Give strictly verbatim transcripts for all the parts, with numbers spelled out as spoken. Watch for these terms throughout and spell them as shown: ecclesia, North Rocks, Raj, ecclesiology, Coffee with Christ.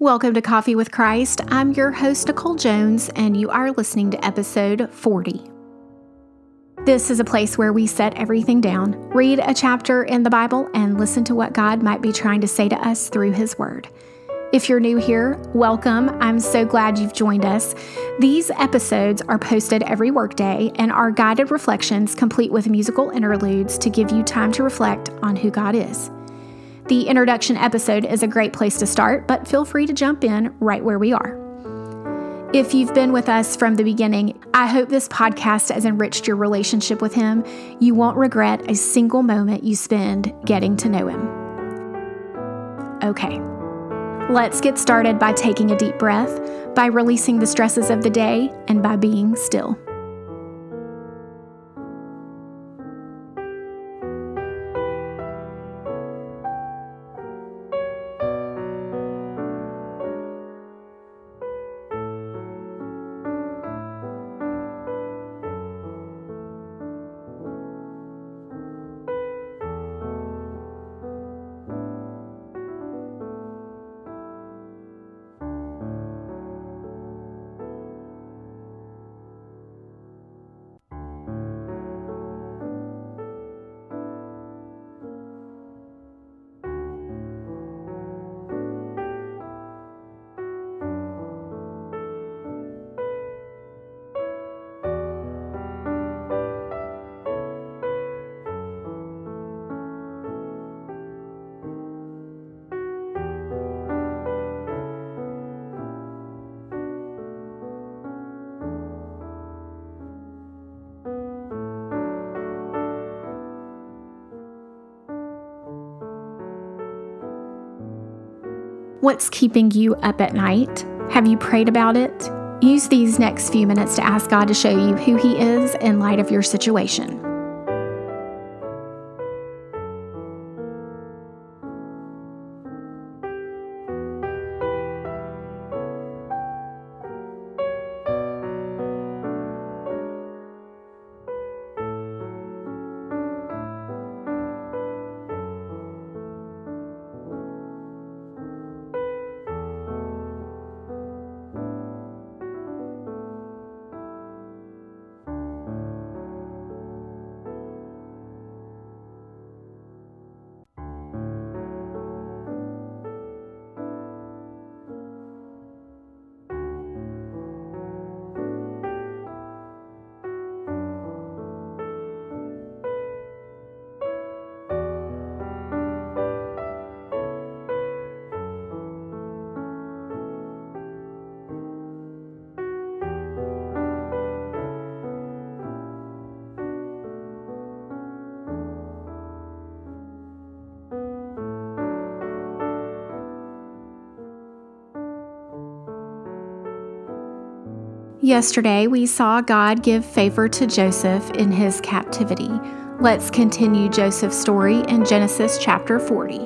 Welcome to Coffee with Christ. I'm your host, Nicole Jones, and you are listening to episode forty. This is a place where we set everything down, read a chapter in the Bible, and listen to what God might be trying to say to us through His Word. If you're new here, welcome. I'm so glad you've joined us. These episodes are posted every workday and are guided reflections complete with musical interludes to give you time to reflect on who God is. The introduction episode is a great place to start, but feel free to jump in right where we are. If you've been with us from the beginning, I hope this podcast has enriched your relationship with Him. You won't regret a single moment you spend getting to know Him. Okay, let's get started by taking a deep breath, by releasing the stresses of the day, and by being still. What's keeping you up at night? Have you prayed about it? Use these next few minutes to ask God to show you who He is in light of your situation. Yesterday, we saw God give favor to Joseph in his captivity. Let's continue Joseph's story in Genesis chapter forty.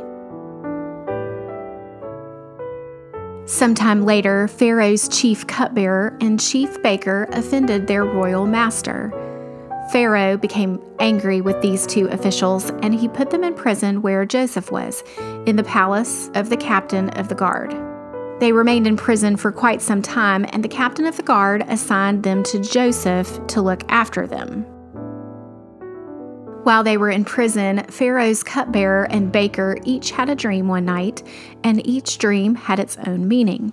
Sometime later, Pharaoh's chief cupbearer and chief baker offended their royal master. Pharaoh became angry with these two officials, and he put them in prison where Joseph was, in the palace of the captain of the guard. They remained in prison for quite some time, and the captain of the guard assigned them to Joseph to look after them. While they were in prison, Pharaoh's cupbearer and baker each had a dream one night, and each dream had its own meaning.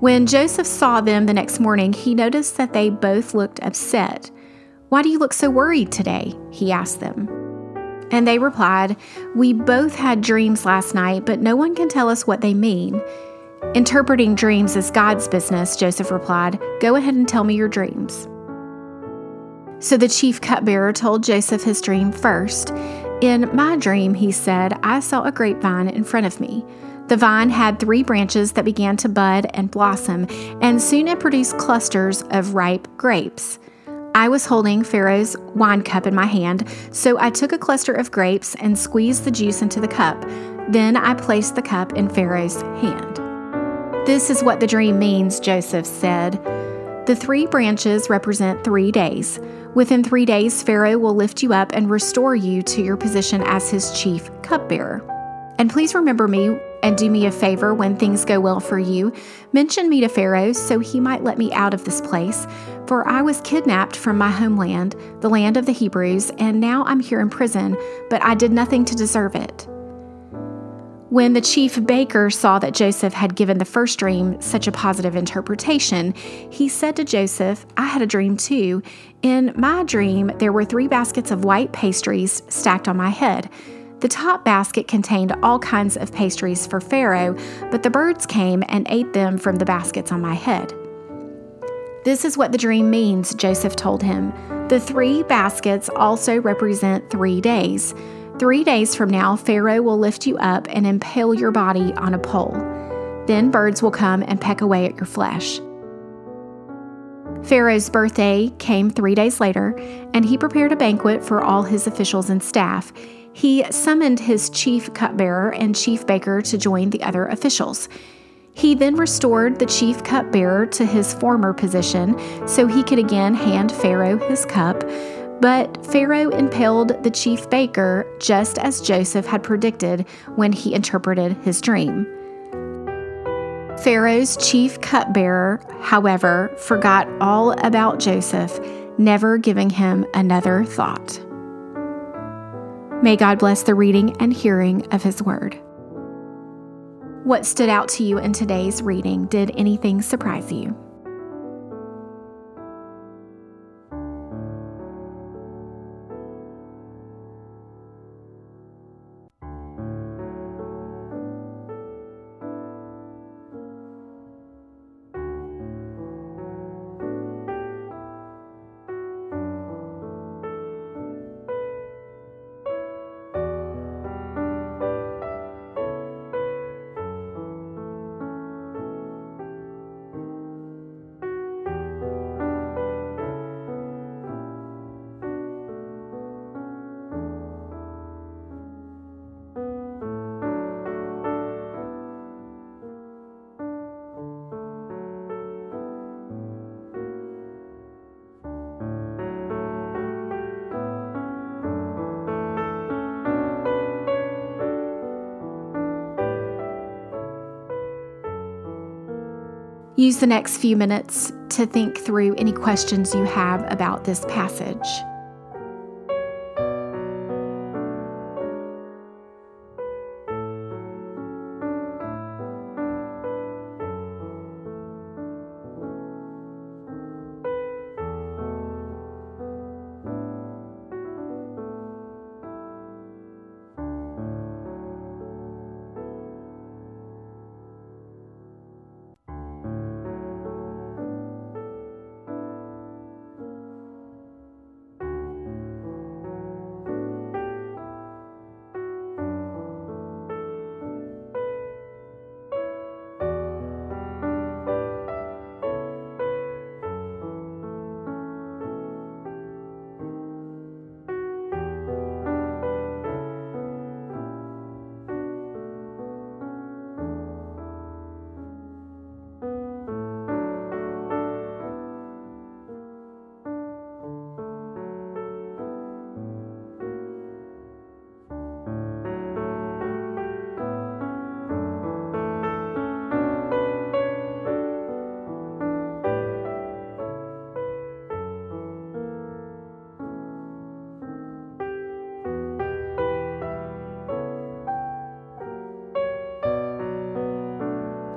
When Joseph saw them the next morning, he noticed that they both looked upset. "Why do you look so worried today?" he asked them. And they replied, "We both had dreams last night, but no one can tell us what they mean." "Interpreting dreams is God's business," Joseph replied. "Go ahead and tell me your dreams." So the chief cupbearer told Joseph his dream first. "In my dream," he said, "I saw a grapevine in front of me. The vine had three branches that began to bud and blossom, and soon it produced clusters of ripe grapes. I was holding Pharaoh's wine cup in my hand, so I took a cluster of grapes and squeezed the juice into the cup. Then I placed the cup in Pharaoh's hand." "This is what the dream means," Joseph said. "The three branches represent three days. Within three days, Pharaoh will lift you up and restore you to your position as his chief cupbearer. And please remember me And do me a favor, when things go well for you, mention me to Pharaoh so he might let me out of this place. For I was kidnapped from my homeland, the land of the Hebrews, and now I'm here in prison, but I did nothing to deserve it." When the chief baker saw that Joseph had given the first dream such a positive interpretation, he said to Joseph, "I had a dream too. In my dream, there were three baskets of white pastries stacked on my head. The top basket contained all kinds of pastries for Pharaoh, but the birds came and ate them from the baskets on my head." "This is what the dream means," Joseph told him. "The three baskets also represent three days. Three days from now, Pharaoh will lift you up and impale your body on a pole. Then birds will come and peck away at your flesh." Pharaoh's birthday came three days later, and he prepared a banquet for all his officials and staff. He summoned his chief cupbearer and chief baker to join the other officials. He then restored the chief cupbearer to his former position so he could again hand Pharaoh his cup. But Pharaoh impaled the chief baker, just as Joseph had predicted when he interpreted his dream. Pharaoh's chief cupbearer, however, forgot all about Joseph, never giving him another thought. May God bless the reading and hearing of His Word. What stood out to you in today's reading? Did anything surprise you? Use the next few minutes to think through any questions you have about this passage.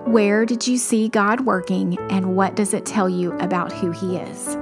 Where did you see God working, and what does it tell you about who He is?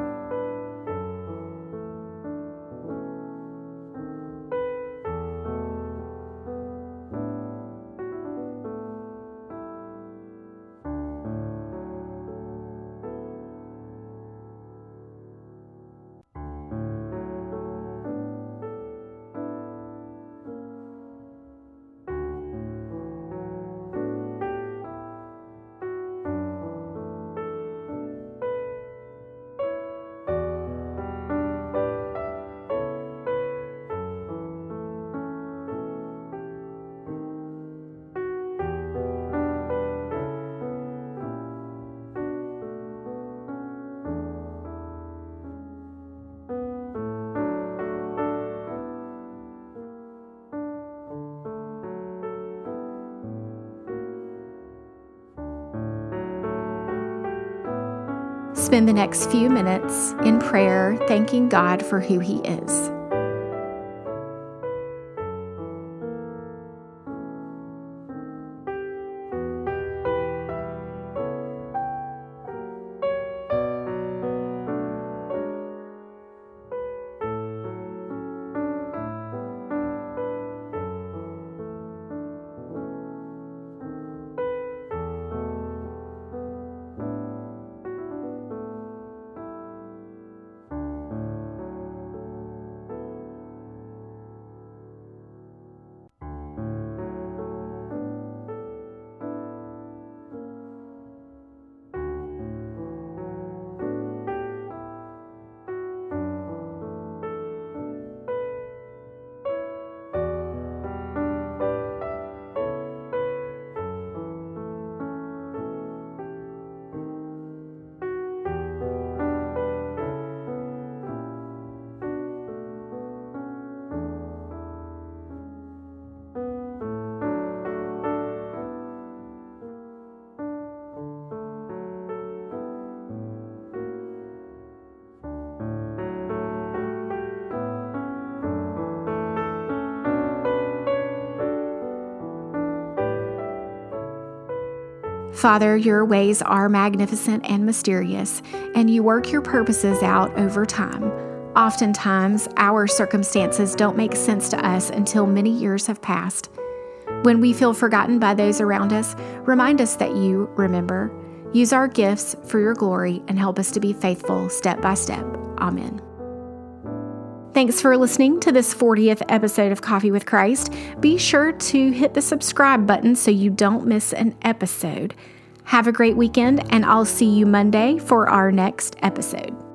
Spend the next few minutes in prayer, thanking God for who He is. Father, your ways are magnificent and mysterious, and you work your purposes out over time. Oftentimes, our circumstances don't make sense to us until many years have passed. When we feel forgotten by those around us, remind us that you remember. Use our gifts for your glory and help us to be faithful step by step. Amen. Thanks for listening to this fortieth episode of Coffee with Christ. Be sure to hit the subscribe button so you don't miss an episode. Have a great weekend, and I'll see you Monday for our next episode.